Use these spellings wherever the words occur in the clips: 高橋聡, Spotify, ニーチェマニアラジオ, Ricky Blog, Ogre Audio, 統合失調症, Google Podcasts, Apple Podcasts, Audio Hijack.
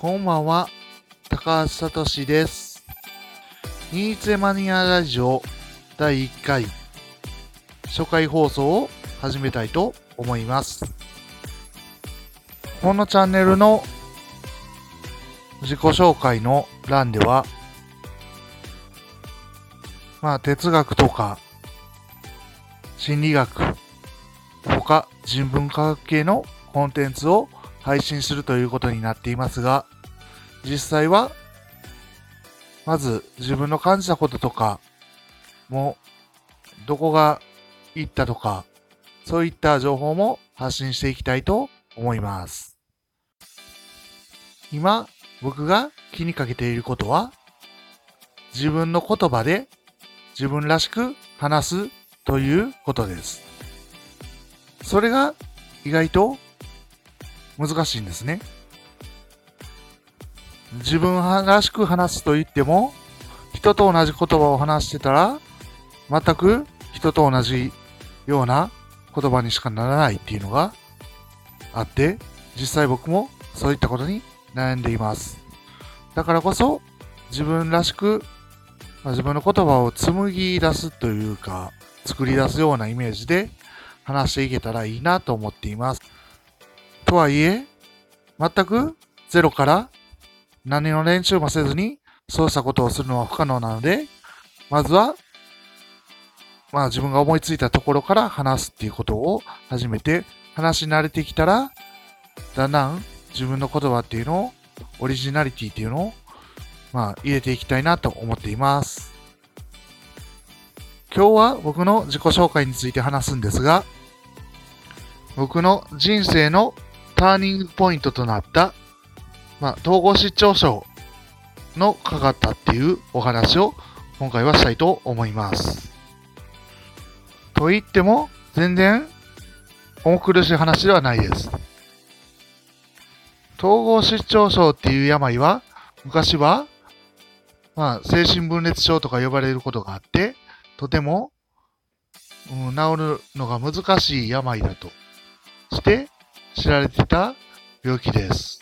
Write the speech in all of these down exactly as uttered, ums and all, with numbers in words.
こんばんは、高橋聡です。ニーツェマニアラジオだいいっかい初回放送を始めたいと思います。このチャンネルの自己紹介の欄では、まあ哲学とか心理学、他人文科学系のコンテンツを配信するということになっていますが、実際はまず自分の感じたこととか、もうどこが行ったとか、そういった情報も発信していきたいと思います。今僕が気にかけていることは、自分の言葉で自分らしく話すということです。それが意外と難しいんですね。自分らしく話すと言っても、人と同じ言葉を話してたら全く人と同じような言葉にしかならないっていうのがあって、実際僕もそういったことに悩んでいます。だからこそ自分らしく、まあ、自分の言葉を紡ぎ出すというか、作り出すようなイメージで話していけたらいいなと思っています。とはいえ、全くゼロから何の練習もせずにそうしたことをするのは不可能なので、まずはまあ自分が思いついたところから話すっていうことを始めて、話し慣れてきたらだんだん自分の言葉っていうのを、オリジナリティっていうのをまあ入れていきたいなと思っています。今日は僕の自己紹介について話すんですが、僕の人生のターニングポイントとなった、まあ、統合失調症のかかったっていうお話を今回はしたいと思います。と言っても全然重苦しい話ではないです。統合失調症っていう病は、昔は、まあ、精神分裂症とか呼ばれることがあって、とても、うん、治るのが難しい病だとして知られてた病気です。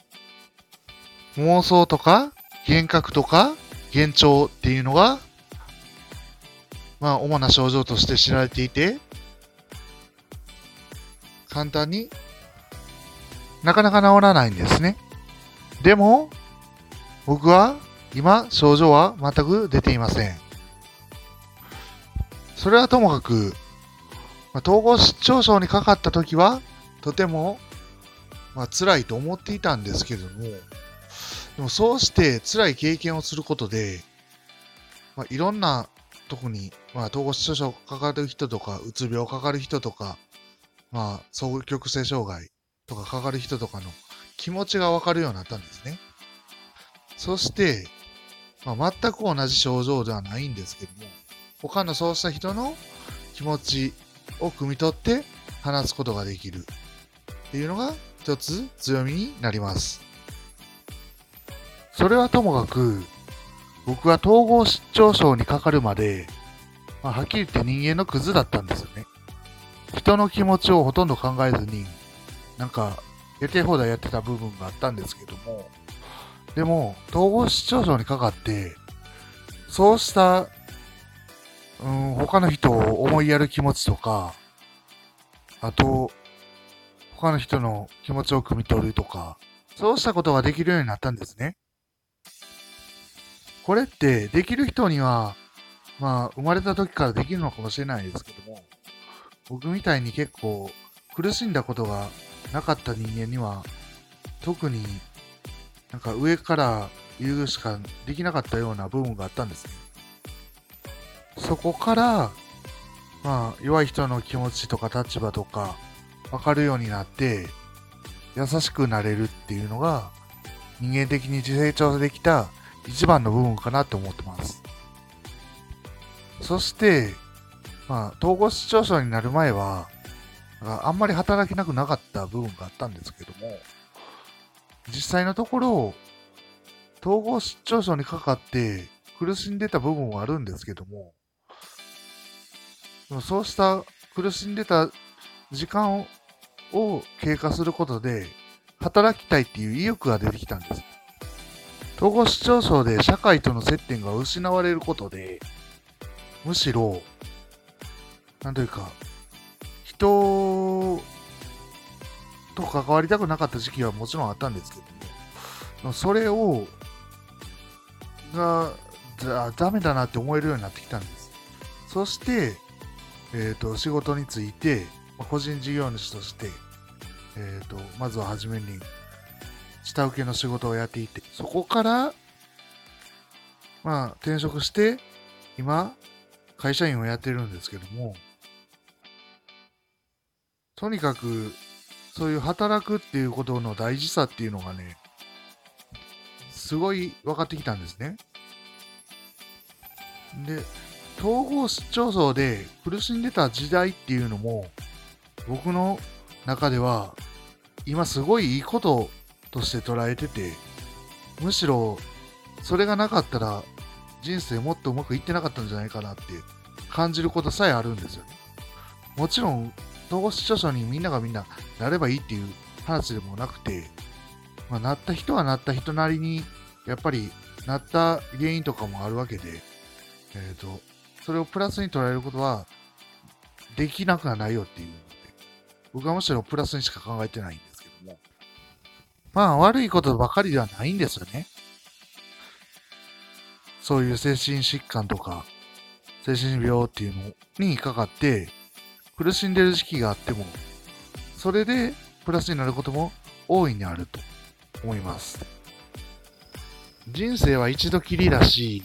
妄想とか幻覚とか幻聴っていうのが、まあ、主な症状として知られていて、簡単になかなか治らないんですね。でも僕は今症状は全く出ていません。それはともかく、統合失調症にかかった時はとても、まあ、辛いと思っていたんですけれども、でもそうして辛い経験をすることで、まあ、いろんな、特に、まあ、統合失調症かかる人とか、うつ病かかる人とか、まあ、双極性障害とかかかる人とかの気持ちが分かるようになったんですね。そして、まあ、全く同じ症状ではないんですけども、他のそうした人の気持ちを汲み取って話すことができるっていうのが一つ強みになります。それはともかく、僕は統合失調症にかかるまで、まあ、はっきり言って人間のクズだったんですよね。人の気持ちをほとんど考えずに、なんかやり放題やってた部分があったんですけども、でも統合失調症にかかって、そうしたうん、他の人を思いやる気持ちとか、あと他の人の気持ちを汲み取るとか、そうしたことができるようになったんですね。これってできる人には、まあ生まれた時からできるのかもしれないですけども、僕みたいに結構苦しんだことがなかった人間には、特になんか上から言うしかできなかったような部分があったんですね。そこから、まあ、弱い人の気持ちとか立場とか分かるようになって、優しくなれるっていうのが、人間的に成長できた一番の部分かなと思ってます。そして、まあ、統合失調症になる前はあんまり働けなくなかった部分があったんですけども、実際のところ統合失調症にかかって苦しんでた部分はあるんですけども、そうした苦しんでた時間を経過することで、働きたいっていう意欲が出てきたんです。統合失調症で社会との接点が失われることで、むしろなんというか人と関わりたくなかった時期はもちろんあったんですけども、それをがダメだなって思えるようになってきたんです。そして、えーと、仕事について個人事業主として、えーと、まずは初めに下請けの仕事をやっていて、そこから、まあ、転職して今会社員をやってるんですけども、とにかくそういう働くっていうことの大事さっていうのがね、すごい分かってきたんですね。で、統合失調症で苦しんでた時代っていうのも僕の中では今すごいいいこととして捉えてて、むしろそれがなかったら人生もっとうまくいってなかったんじゃないかなって感じることさえあるんですよね。もちろん統合失調症にみんながみんななればいいっていう話でもなくて、まあ、なった人はなった人なりにやっぱりなった原因とかもあるわけで、えーと、それをプラスに捉えることはできなくはないよっていうので、僕はむしろプラスにしか考えてないんですけども、まあ悪いことばかりではないんですよね。そういう精神疾患とか精神病っていうのにかかって苦しんでる時期があっても、それでプラスになることも大いにあると思います。人生は一度きりだし、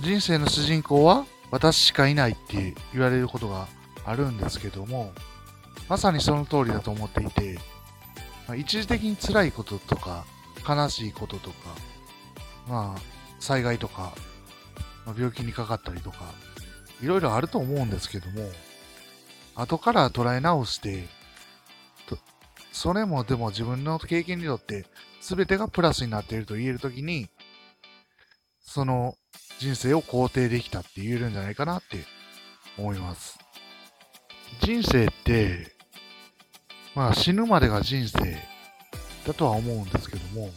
人生の主人公は私しかいないって言われることがあるんですけども、まさにその通りだと思っていて、まあ、一時的に辛いこととか悲しいこととか、まあ災害とか、まあ、病気にかかったりとかいろいろあると思うんですけども、後から捉え直してと、それもでも自分の経験にとって全てがプラスになっていると言えるときに、その人生を肯定できたって言えるんじゃないかなって思います。人生って、まあ死ぬまでが人生だとは思うんですけども、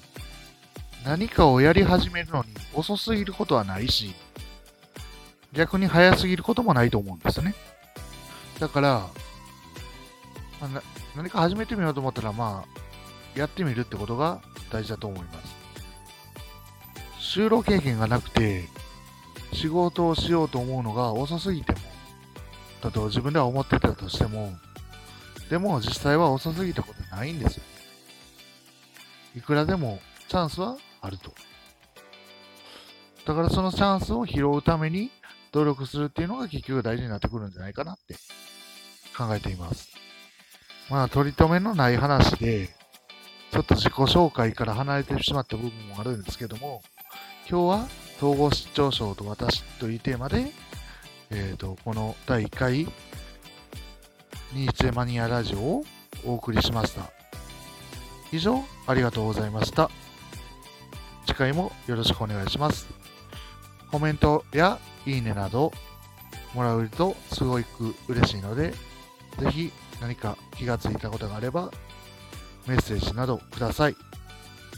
何かをやり始めるのに遅すぎることはないし、逆に早すぎることもないと思うんですよね。だから、まあ、な何か始めてみようと思ったら、まあやってみるってことが大事だと思います。就労経験がなくて仕事をしようと思うのが遅すぎてもだと自分では思ってたとしても、でも実際は遅すぎたことないんですよ。いくらでもチャンスはあると。だからそのチャンスを拾うために努力するっていうのが結局大事になってくるんじゃないかなって考えています。まあ取り留めのない話でちょっと自己紹介から離れてしまった部分もあるんですけども、今日は統合失調症と私というテーマで、えーと、このだいいっかいニーチェマニアラジオをお送りしました。以上、ありがとうございました。次回もよろしくお願いします。コメントやいいねなどもらうとすごく嬉しいので、ぜひ何か気がついたことがあればメッセージなどください。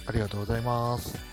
ありがとうございます。